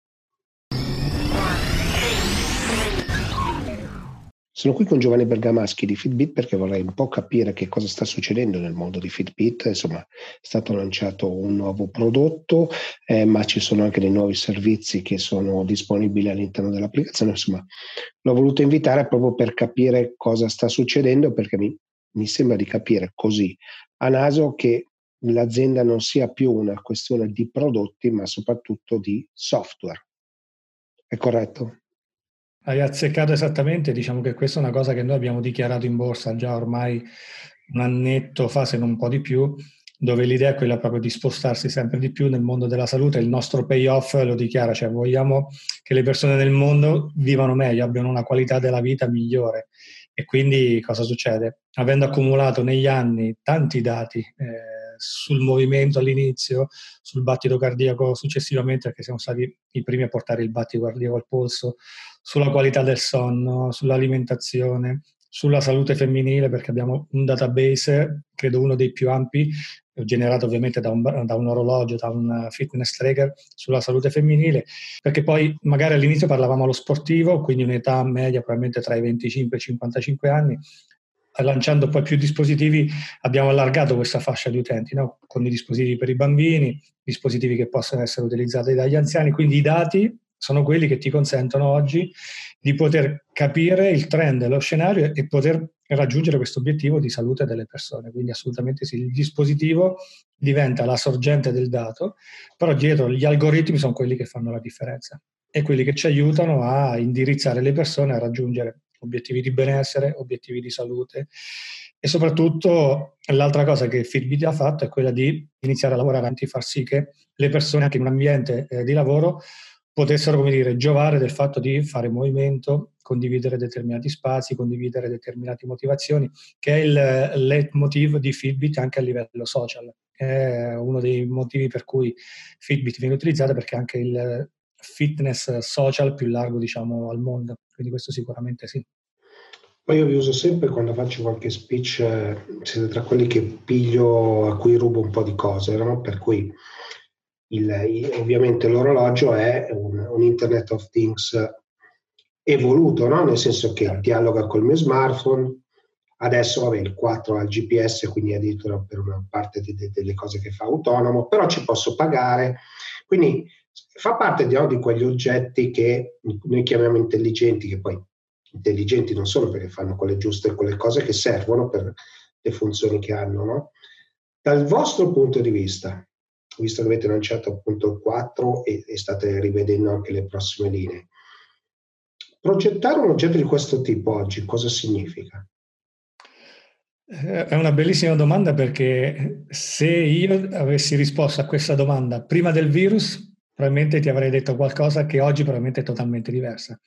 Sono qui con Giovanni Bergamaschi di Fitbit perché vorrei un po' capire che cosa sta succedendo nel mondo di Fitbit. Insomma, è stato lanciato un nuovo prodotto, eh, ma ci sono anche dei nuovi servizi che sono disponibili all'interno dell'applicazione. Insomma, l'ho voluto invitare proprio per capire cosa sta succedendo, perché mi, mi sembra di capire così a naso che l'azienda non sia più una questione di prodotti, ma soprattutto di software. È corretto? Hai azzeccato esattamente, diciamo che questa è una cosa che noi abbiamo dichiarato in borsa già ormai un annetto fa, se non un po' di più, dove l'idea è quella proprio di spostarsi sempre di più nel mondo della salute. Il nostro payoff lo dichiara, cioè vogliamo che le persone nel mondo vivano meglio, abbiano una qualità della vita migliore. E quindi cosa succede? Avendo accumulato negli anni tanti dati eh, sul movimento all'inizio, sul battito cardiaco successivamente, perché siamo stati i primi a portare il battito cardiaco al polso, sulla qualità del sonno, sull'alimentazione, sulla salute femminile, perché abbiamo un database, credo uno dei più ampi, generato ovviamente da un, da un orologio, da un fitness tracker, sulla salute femminile, perché poi magari all'inizio parlavamo allo sportivo, quindi un'età media probabilmente tra i venticinque e i cinquantacinque anni. Lanciando poi più dispositivi abbiamo allargato questa fascia di utenti, no? Con i dispositivi per i bambini, dispositivi che possono essere utilizzati dagli anziani, quindi i dati sono quelli che ti consentono oggi di poter capire il trend, lo scenario e poter raggiungere questo obiettivo di salute delle persone. Quindi assolutamente sì, il dispositivo diventa la sorgente del dato, però dietro gli algoritmi sono quelli che fanno la differenza e quelli che ci aiutano a indirizzare le persone a raggiungere obiettivi di benessere, obiettivi di salute. E soprattutto l'altra cosa che Fitbit ha fatto è quella di iniziare a lavorare avanti, far sì che le persone anche in un ambiente eh, di lavoro potessero, come dire, giovare del fatto di fare movimento, condividere determinati spazi, condividere determinate motivazioni, che è il leitmotiv di Fitbit anche a livello social. È uno dei motivi per cui Fitbit viene utilizzato, perché è anche il fitness social più largo, diciamo, al mondo. Quindi questo sicuramente sì. Poi io vi uso sempre quando faccio qualche speech, eh, siete tra quelli che piglio, a cui rubo un po' di cose, no? Per cui... Il, ovviamente l'orologio è un, un Internet of Things evoluto, no? Nel senso che dialoga col mio smartphone. Adesso vabbè, il quattro ha il G P S, quindi addirittura per una parte di, di, delle cose che fa autonomo, però ci posso pagare, quindi fa parte di, no, di quegli oggetti che noi chiamiamo intelligenti, che poi intelligenti non sono, perché fanno quelle giuste, quelle cose che servono per le funzioni che hanno, no? Dal vostro punto di vista, visto che avete lanciato appunto il quattro e, e state rivedendo anche le prossime linee, progettare un oggetto di questo tipo oggi cosa significa? È una bellissima domanda, perché se io avessi risposto a questa domanda prima del virus probabilmente ti avrei detto qualcosa che oggi probabilmente è totalmente diversa.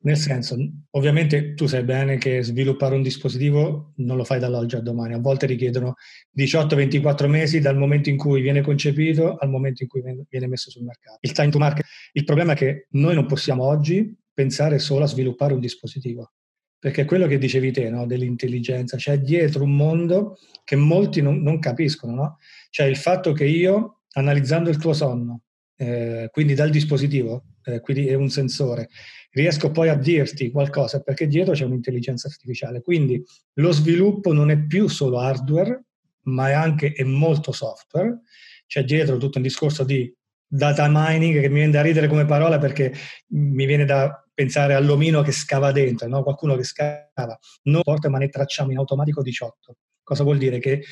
Nel senso, ovviamente tu sai bene che sviluppare un dispositivo non lo fai dall'oggi al domani, a volte richiedono diciotto ventiquattro mesi dal momento in cui viene concepito al momento in cui viene messo sul mercato. Il time to market. Il problema è che noi non possiamo oggi pensare solo a sviluppare un dispositivo, perché quello che dicevi te, no, dell'intelligenza, c'è cioè dietro un mondo che molti non, non capiscono, no? Cioè il fatto che io, analizzando il tuo sonno, Eh, quindi dal dispositivo, eh, quindi è un sensore, riesco poi a dirti qualcosa, perché dietro c'è un'intelligenza artificiale. Quindi lo sviluppo non è più solo hardware, ma è anche è molto software. C'è dietro tutto un discorso di data mining, che mi viene da ridere come parola, perché mi viene da pensare all'omino che scava dentro, no? Qualcuno che scava, non porta, ma ne tracciamo in automatico diciotto. Cosa vuol dire? Che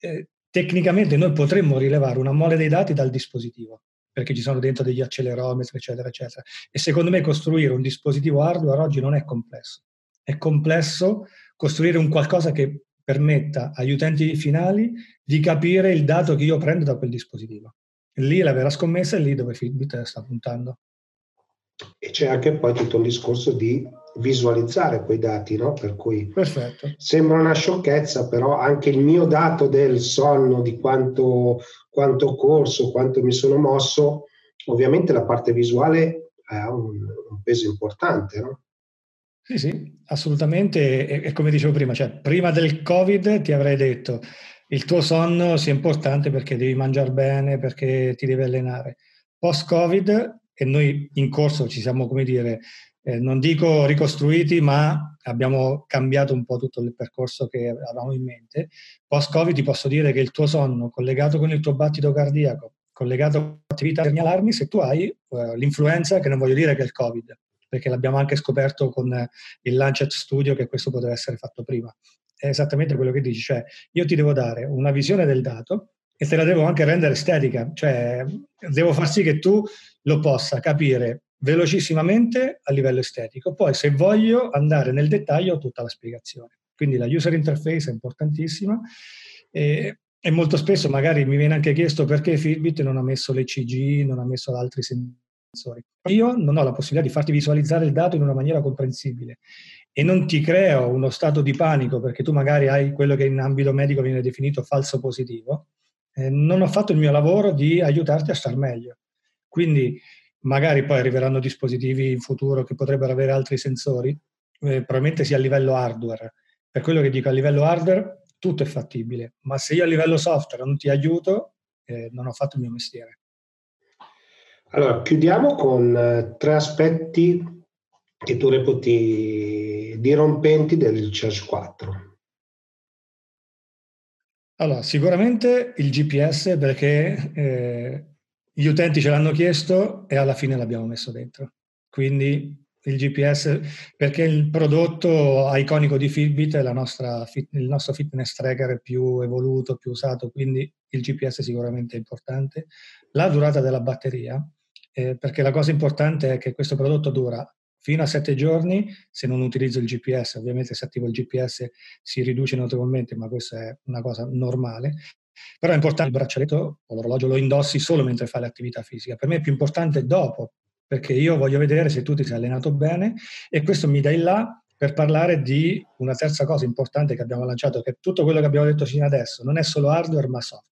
eh, tecnicamente noi potremmo rilevare una mole dei dati dal dispositivo, perché ci sono dentro degli accelerometri, eccetera, eccetera. E secondo me costruire un dispositivo hardware oggi non è complesso. È complesso costruire un qualcosa che permetta agli utenti finali di capire il dato che io prendo da quel dispositivo. Lì la vera scommessa è lì dove Fitbit sta puntando. E c'è anche poi tutto un discorso di visualizzare quei dati, no? Per cui perfetto. Sembra una sciocchezza, però anche il mio dato del sonno, di quanto, quanto ho corso, quanto mi sono mosso, ovviamente la parte visuale ha un, un peso importante, no? Sì, sì, assolutamente. E, e come dicevo prima, cioè prima del Covid ti avrei detto il tuo sonno sia importante perché devi mangiare bene, perché ti devi allenare. Post-Covid, e noi in corso ci siamo, come dire, eh, non dico ricostruiti, ma abbiamo cambiato un po' tutto il percorso che avevamo in mente. Post-Covid ti posso dire che il tuo sonno, collegato con il tuo battito cardiaco, collegato con attività, segnalarmi se tu hai eh, l'influenza, che non voglio dire che è il Covid, perché l'abbiamo anche scoperto con il Lancet Studio che questo poteva essere fatto prima. È esattamente quello che dici, cioè io ti devo dare una visione del dato e te la devo anche rendere estetica, cioè devo far sì che tu lo possa capire velocissimamente a livello estetico. Poi se voglio andare nel dettaglio ho tutta la spiegazione. Quindi la user interface è importantissima e, e molto spesso magari mi viene anche chiesto perché Fitbit non ha messo l'E C G, non ha messo altri sensori. Io non ho la possibilità di farti visualizzare il dato in una maniera comprensibile e non ti creo uno stato di panico perché tu magari hai quello che in ambito medico viene definito falso positivo. Eh, non ho fatto il mio lavoro di aiutarti a star meglio. Quindi magari poi arriveranno dispositivi in futuro che potrebbero avere altri sensori, eh, probabilmente sia a livello hardware. Per quello che dico, a livello hardware tutto è fattibile, ma se io a livello software non ti aiuto, eh, non ho fatto il mio mestiere. Allora, chiudiamo con tre aspetti che tu reputi dirompenti del Charge quattro. Allora, sicuramente il G P S, perché eh, gli utenti ce l'hanno chiesto e alla fine l'abbiamo messo dentro. Quindi il G P S, perché il prodotto iconico di Fitbit è la nostra, il nostro fitness tracker più evoluto, più usato, quindi il G P S sicuramente è importante. La durata della batteria, Eh, perché la cosa importante è che questo prodotto dura fino a sette giorni se non utilizzo il G P S. Ovviamente se attivo il G P S si riduce notevolmente, ma questa è una cosa normale. Però è importante il braccialetto o l'orologio lo indossi solo mentre fai l'attività fisica. Per me è più importante dopo, perché io voglio vedere se tu ti sei allenato bene, e questo mi dà il là per parlare di una terza cosa importante che abbiamo lanciato, che tutto quello che abbiamo detto fino adesso non è solo hardware ma software.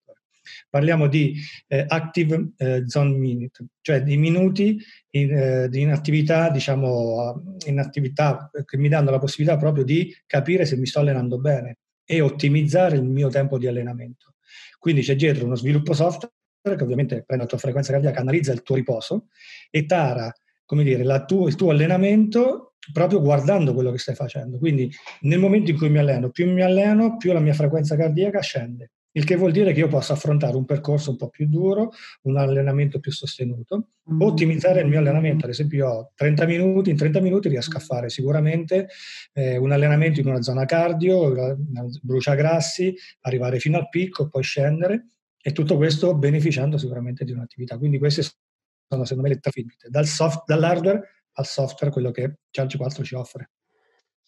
Parliamo di eh, active eh, zone minute, cioè di minuti in, eh, in, attività, diciamo, in attività che mi danno la possibilità proprio di capire se mi sto allenando bene e ottimizzare il mio tempo di allenamento. Quindi c'è dietro uno sviluppo software che ovviamente prende la tua frequenza cardiaca, analizza il tuo riposo e tara, come dire, la tu, il tuo allenamento proprio guardando quello che stai facendo. Quindi nel momento in cui mi alleno, più mi alleno, più la mia frequenza cardiaca scende. Il che vuol dire che io posso affrontare un percorso un po' più duro, un allenamento più sostenuto, ottimizzare il mio allenamento. Ad esempio io ho trenta minuti, in trenta minuti riesco a fare sicuramente eh, un allenamento in una zona cardio, una, una bruciagrassi, arrivare fino al picco, poi scendere, e tutto questo beneficiando sicuramente di un'attività. Quindi queste sono secondo me le tre Fitbit, dal soft, dall'hardware al software, quello che Charge quattro ci offre.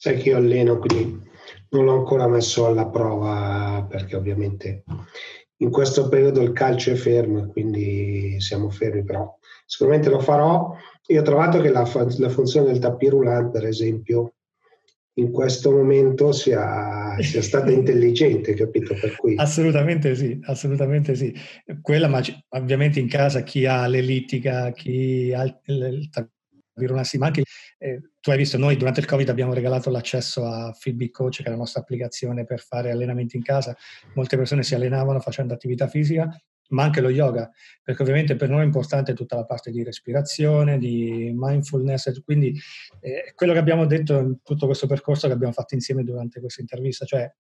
Sai che io alleno, quindi non l'ho ancora messo alla prova perché ovviamente in questo periodo il calcio è fermo, quindi siamo fermi, però sicuramente lo farò. Io ho trovato che la, la funzione del tapirulante, per esempio, in questo momento sia, sia stata intelligente, capito? Per cui assolutamente sì, assolutamente sì. Quella, ma ovviamente in casa chi ha l'ellittica, chi ha il, il tapirulante, ma anche, eh, tu hai visto, noi durante il Covid abbiamo regalato l'accesso a Fitbit Coach, che è la nostra applicazione per fare allenamenti in casa. Molte persone si allenavano facendo attività fisica, ma anche lo yoga, perché ovviamente per noi è importante tutta la parte di respirazione, di mindfulness, quindi eh, quello che abbiamo detto in tutto questo percorso che abbiamo fatto insieme durante questa intervista, cioè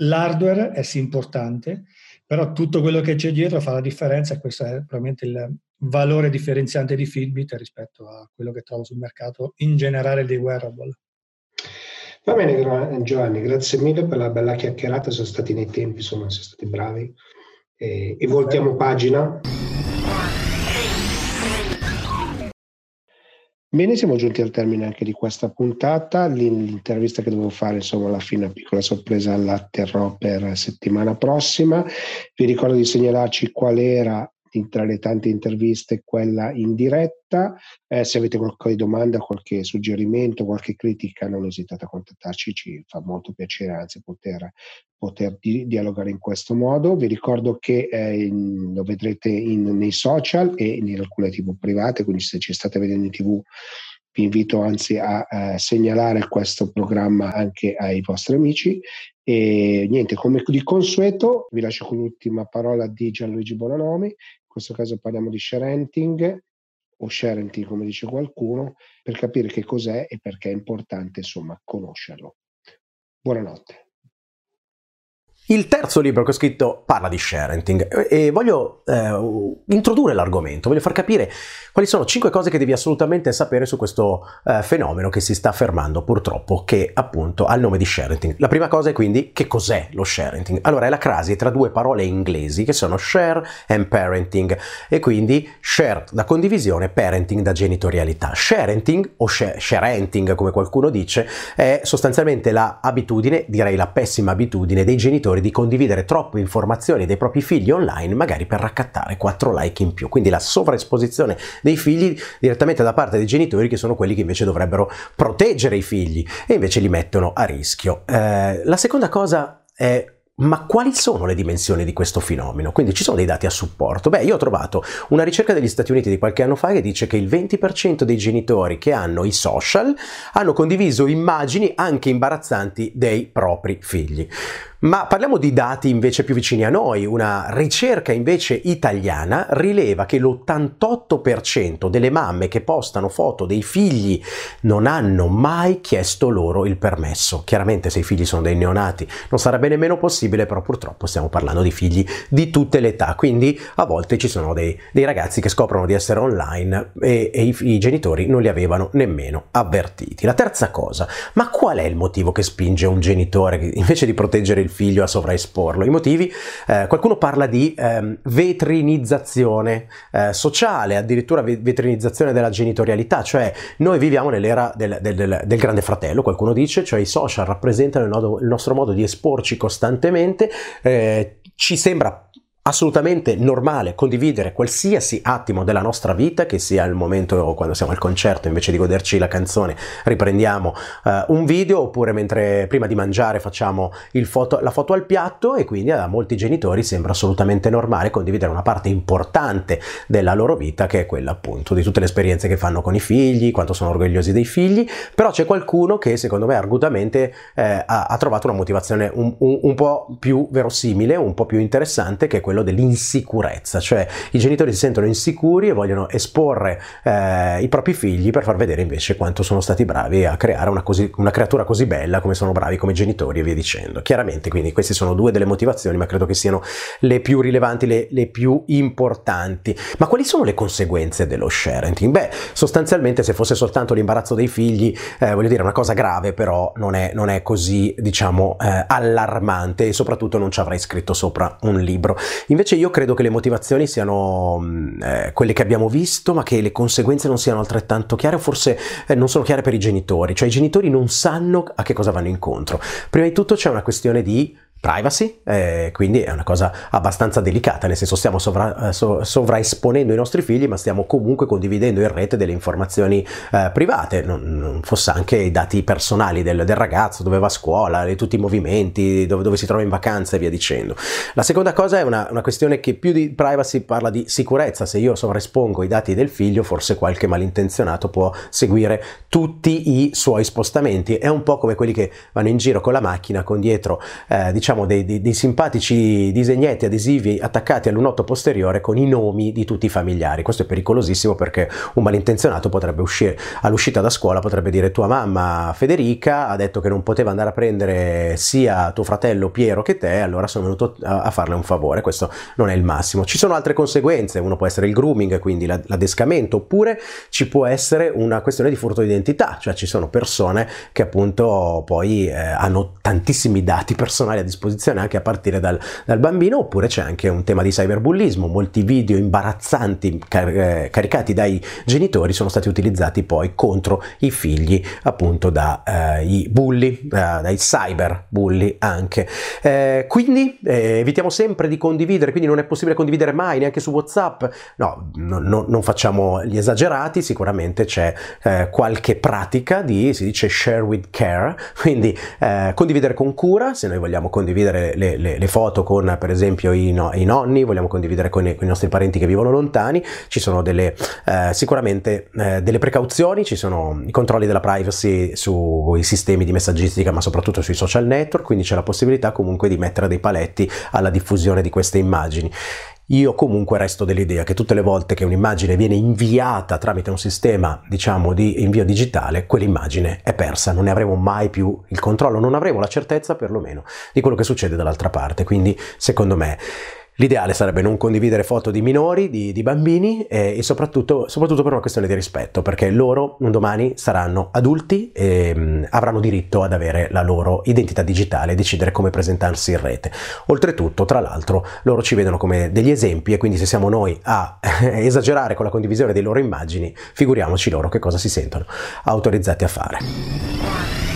l'hardware è sì importante, però tutto quello che c'è dietro fa la differenza, e questo è veramente il valore differenziante di Fitbit rispetto a quello che trovo sul mercato in generale dei wearable. Va bene Giovanni, grazie mille per la bella chiacchierata, sono stati nei tempi, insomma, siete stati bravi, e, e voltiamo pagina. Bene, siamo giunti al termine anche di questa puntata. L'intervista che dovevo fare, insomma, alla fine, una piccola sorpresa, la terrò per settimana prossima. Vi ricordo di segnalarci qual era in, tra le tante interviste, quella in diretta. Eh, se avete qualche domanda, qualche suggerimento, qualche critica, non esitate a contattarci, ci fa molto piacere anzi poter, poter di, dialogare in questo modo. Vi ricordo che eh, in, lo vedrete in, nei social e in alcune tivù private, quindi se ci state vedendo in tivù vi invito anzi a, a segnalare questo programma anche ai vostri amici. E niente, come di consueto vi lascio con l'ultima parola di Gianluigi Bonanomi. In questo caso parliamo di sharenting, o sharenting come dice qualcuno, per capire che cos'è e perché è importante insomma conoscerlo. Buonanotte. Il terzo libro che ho scritto parla di sharenting e voglio eh, introdurre l'argomento, voglio far capire quali sono cinque cose che devi assolutamente sapere su questo eh, fenomeno che si sta affermando purtroppo, che appunto ha il nome di sharenting. La prima cosa è quindi che cos'è lo sharenting. Allora è la crasi tra due parole inglesi che sono share and parenting, e quindi share da condivisione, parenting da genitorialità. Sharenting o sharenting come qualcuno dice è sostanzialmente la abitudine, direi la pessima abitudine dei genitori di condividere troppe informazioni dei propri figli online, magari per raccattare quattro like in più, quindi la sovraesposizione dei figli direttamente da parte dei genitori, che sono quelli che invece dovrebbero proteggere i figli e invece li mettono a rischio. Eh, la seconda cosa è: ma quali sono le dimensioni di questo fenomeno? Quindi ci sono dei dati a supporto? Beh, io ho trovato una ricerca degli Stati Uniti di qualche anno fa che dice che il venti per cento dei genitori che hanno i social hanno condiviso immagini anche imbarazzanti dei propri figli. Ma parliamo di dati invece più vicini a noi. Una ricerca invece italiana rileva che l'ottantotto per cento delle mamme che postano foto dei figli non hanno mai chiesto loro il permesso. Chiaramente se i figli sono dei neonati non sarebbe nemmeno possibile, però purtroppo stiamo parlando di figli di tutte le età, quindi a volte ci sono dei, dei ragazzi che scoprono di essere online e, e i, i genitori non li avevano nemmeno avvertiti. La terza cosa: ma qual è il motivo che spinge un genitore, che invece di proteggere il figlio, a sovraesporlo? I motivi, eh, qualcuno parla di eh, vetrinizzazione eh, sociale, addirittura vetrinizzazione della genitorialità, cioè noi viviamo nell'era del, del, del, del grande fratello, qualcuno dice, cioè i social rappresentano il, nodo, il nostro modo di esporci costantemente. Eh, ci sembra assolutamente normale condividere qualsiasi attimo della nostra vita, che sia il momento quando siamo al concerto, invece di goderci la canzone riprendiamo eh, un video, oppure mentre prima di mangiare facciamo il foto, la foto al piatto, e quindi a molti genitori sembra assolutamente normale condividere una parte importante della loro vita, che è quella appunto di tutte le esperienze che fanno con i figli, quanto sono orgogliosi dei figli. Però c'è qualcuno che secondo me argutamente eh, ha, ha trovato una motivazione un, un, un po' più verosimile, un po' più interessante, che è quella dell'insicurezza, cioè i genitori si sentono insicuri e vogliono esporre eh, i propri figli per far vedere invece quanto sono stati bravi a creare una, così, una creatura così bella, come sono bravi come genitori e via dicendo. Chiaramente quindi queste sono due delle motivazioni, ma credo che siano le più rilevanti, le, le più importanti. Ma quali sono le conseguenze dello sharenting? Beh, sostanzialmente se fosse soltanto l'imbarazzo dei figli, eh, voglio dire, è una cosa grave, però non è, non è così diciamo eh, allarmante, e soprattutto non ci avrei scritto sopra un libro. Invece io credo che le motivazioni siano eh, quelle che abbiamo visto, ma che le conseguenze non siano altrettanto chiare, o forse eh, non sono chiare per i genitori, cioè i genitori non sanno a che cosa vanno incontro. Prima di tutto c'è una questione di privacy, eh, quindi è una cosa abbastanza delicata, nel senso stiamo sovra, so, sovraesponendo i nostri figli, ma stiamo comunque condividendo in rete delle informazioni eh, private, non, non fosse anche i dati personali del, del ragazzo, dove va a scuola, le, tutti i movimenti, dove, dove si trova in vacanza e via dicendo. La seconda cosa è una, una questione che più di privacy parla di sicurezza. Se io sovraespongo i dati del figlio, forse qualche malintenzionato può seguire tutti i suoi spostamenti. È un po' come quelli che vanno in giro con la macchina con dietro eh, diciamo Dei, dei, dei simpatici disegnetti adesivi attaccati al lunotto posteriore con i nomi di tutti i familiari. Questo è pericolosissimo, perché un malintenzionato potrebbe uscire all'uscita da scuola, potrebbe dire: tua mamma Federica ha detto che non poteva andare a prendere sia tuo fratello Piero che te, allora sono venuto a, a farle un favore. Questo non è il massimo. Ci sono altre conseguenze, uno può essere il grooming, quindi l'adescamento, oppure ci può essere una questione di furto di identità, cioè ci sono persone che appunto poi eh, hanno tantissimi dati personali a disposizione disposizione anche a partire dal, dal bambino, oppure c'è anche un tema di cyberbullismo. Molti video imbarazzanti car- caricati dai genitori sono stati utilizzati poi contro i figli, appunto dai eh, bulli, eh, dai cyber bulli anche. Eh, quindi eh, evitiamo sempre di condividere, quindi non è possibile condividere mai, neanche su WhatsApp. No, no, no non facciamo gli esagerati, sicuramente c'è eh, qualche pratica di, si dice share with care, quindi eh, condividere con cura. Se noi vogliamo condividere le, le, le foto con, per esempio, i, no, i nonni, vogliamo condividere con i, con i nostri parenti che vivono lontani, ci sono delle eh, sicuramente eh, delle precauzioni, ci sono i controlli della privacy sui sistemi di messaggistica, ma soprattutto sui social network, quindi c'è la possibilità comunque di mettere dei paletti alla diffusione di queste immagini. Io comunque resto dell'idea che tutte le volte che un'immagine viene inviata tramite un sistema, diciamo, di invio digitale, quell'immagine è persa, non ne avremo mai più il controllo, non avremo la certezza perlomeno di quello che succede dall'altra parte. Quindi secondo me l'ideale sarebbe non condividere foto di minori, di, di bambini, e, e soprattutto, soprattutto per una questione di rispetto, perché loro un domani saranno adulti e mh, avranno diritto ad avere la loro identità digitale e decidere come presentarsi in rete. Oltretutto, tra l'altro, loro ci vedono come degli esempi, e quindi se siamo noi a esagerare con la condivisione delle loro immagini, figuriamoci loro che cosa si sentono autorizzati a fare.